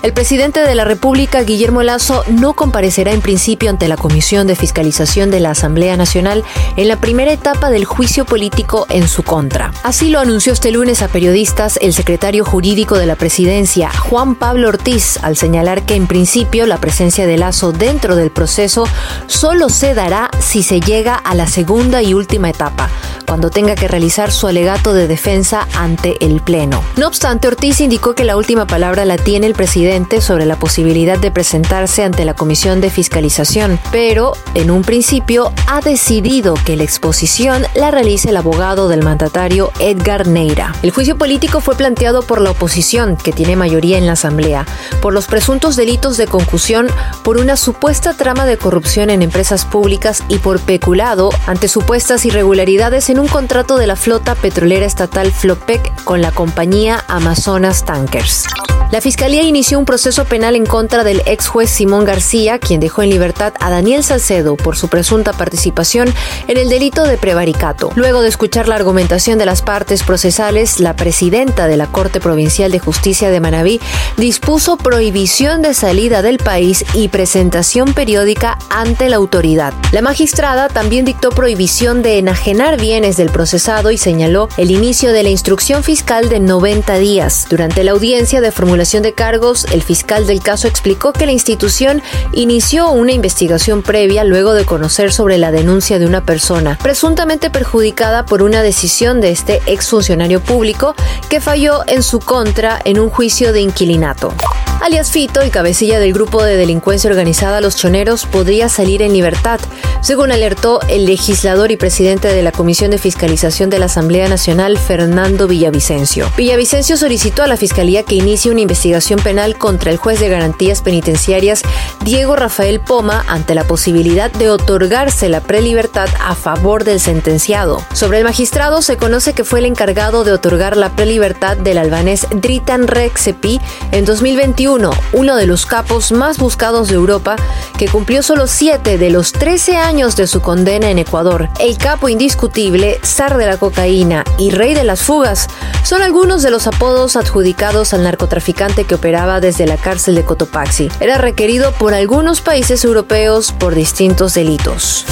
El presidente de la República, Guillermo Lasso, no comparecerá en principio ante la Comisión de Fiscalización de la Asamblea Nacional en la primera etapa del juicio político en su contra. Así lo anunció este lunes a periodistas el secretario jurídico de la presidencia, Juan Pablo Ortiz, al señalar que en principio la presencia de Lasso dentro del proceso solo se dará si se llega a la segunda y última etapa, cuando tenga que realizar su alegato de defensa ante el Pleno. No obstante, Ortiz indicó que la última palabra la tiene el presidente sobre la posibilidad de presentarse ante la Comisión de Fiscalización, pero en un principio ha decidido que la exposición la realice el abogado del mandatario Edgar Neira. El juicio político fue planteado por la oposición, que tiene mayoría en la Asamblea, por los presuntos delitos de concusión, por una supuesta trama de corrupción en empresas públicas y por peculado ante supuestas irregularidades en un contrato de la flota petrolera estatal Flopec con la compañía Amazonas Tankers. La Fiscalía inició un proceso penal en contra del ex juez Simón García, quien dejó en libertad a Daniel Salcedo por su presunta participación en el delito de prevaricato. Luego de escuchar la argumentación de las partes procesales, la presidenta de la Corte Provincial de Justicia de Manabí dispuso prohibición de salida del país y presentación periódica ante la autoridad. La magistrada también dictó prohibición de enajenar bienes del procesado y señaló el inicio de la instrucción fiscal de 90 días. Durante la audiencia de formulación de cargos, el fiscal del caso explicó que la institución inició una investigación previa luego de conocer sobre la denuncia de una persona presuntamente perjudicada por una decisión de este exfuncionario público que falló en su contra en un juicio de inquilinato. Alias Fito, el cabecilla del grupo de delincuencia organizada Los Choneros, podría salir en libertad, según alertó el legislador y presidente de la Comisión de Fiscalización de la Asamblea Nacional, Fernando Villavicencio. Villavicencio solicitó a la Fiscalía que inicie una investigación penal contra el juez de garantías penitenciarias, Diego Rafael Poma, ante la posibilidad de otorgarse la prelibertad a favor del sentenciado. Sobre el magistrado, se conoce que fue el encargado de otorgar la prelibertad del albanés Dritan Rexhepi en 2021, uno de los capos más buscados de Europa, que cumplió solo 7 de los 13 años de su condena en Ecuador. El capo indiscutible, zar de la cocaína y rey de las fugas, son algunos de los apodos adjudicados al narcotraficante que operaba desde la cárcel de Cotopaxi. Era requerido por algunos países europeos por distintos delitos.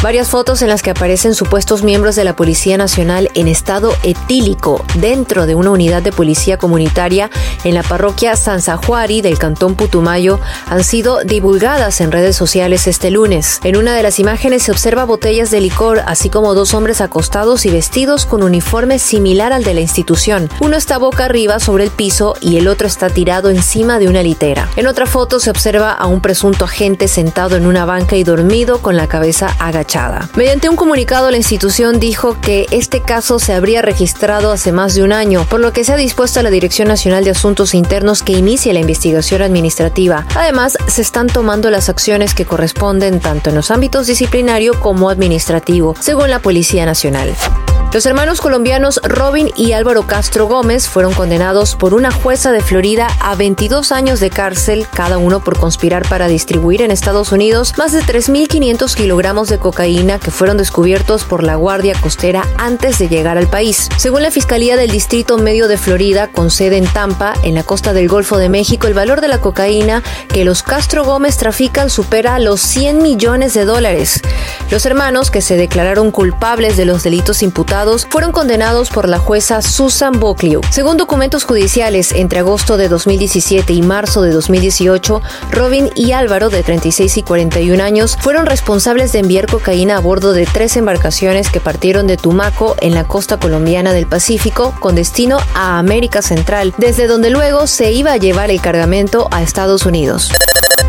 Varias fotos en las que aparecen supuestos miembros de la Policía Nacional en estado etílico dentro de una unidad de policía comunitaria en la parroquia San Sahuari del cantón Putumayo han sido divulgadas en redes sociales este lunes. En una de las imágenes se observa botellas de licor, así como dos hombres acostados y vestidos con uniforme similar al de la institución. Uno está boca arriba sobre el piso y el otro está tirado encima de una litera. En otra foto se observa a un presunto agente sentado en una banca y dormido con la cabeza agachada. Mediante un comunicado, la institución dijo que este caso se habría registrado hace más de un año, por lo que se ha dispuesto a la Dirección Nacional de Asuntos Internos que inicie la investigación administrativa. Además, se están tomando las acciones que corresponden tanto en los ámbitos disciplinario como administrativo, según la Policía Nacional. Los hermanos colombianos Robin y Álvaro Castro Gómez fueron condenados por una jueza de Florida a 22 años de cárcel, cada uno por conspirar para distribuir en Estados Unidos más de 3.500 kilogramos de cocaína que fueron descubiertos por la Guardia Costera antes de llegar al país. Según la Fiscalía del Distrito Medio de Florida, con sede en Tampa, en la costa del Golfo de México, el valor de la cocaína que los Castro Gómez trafican supera los $100 millones. Los hermanos, que se declararon culpables de los delitos imputados, fueron condenados por la jueza Susan Bocchio. Según documentos judiciales, entre agosto de 2017 y marzo de 2018, Robin y Álvaro, de 36 y 41 años, fueron responsables de enviar cocaína a bordo de 3 embarcaciones que partieron de Tumaco, en la costa colombiana del Pacífico, con destino a América Central, desde donde luego se iba a llevar el cargamento a Estados Unidos.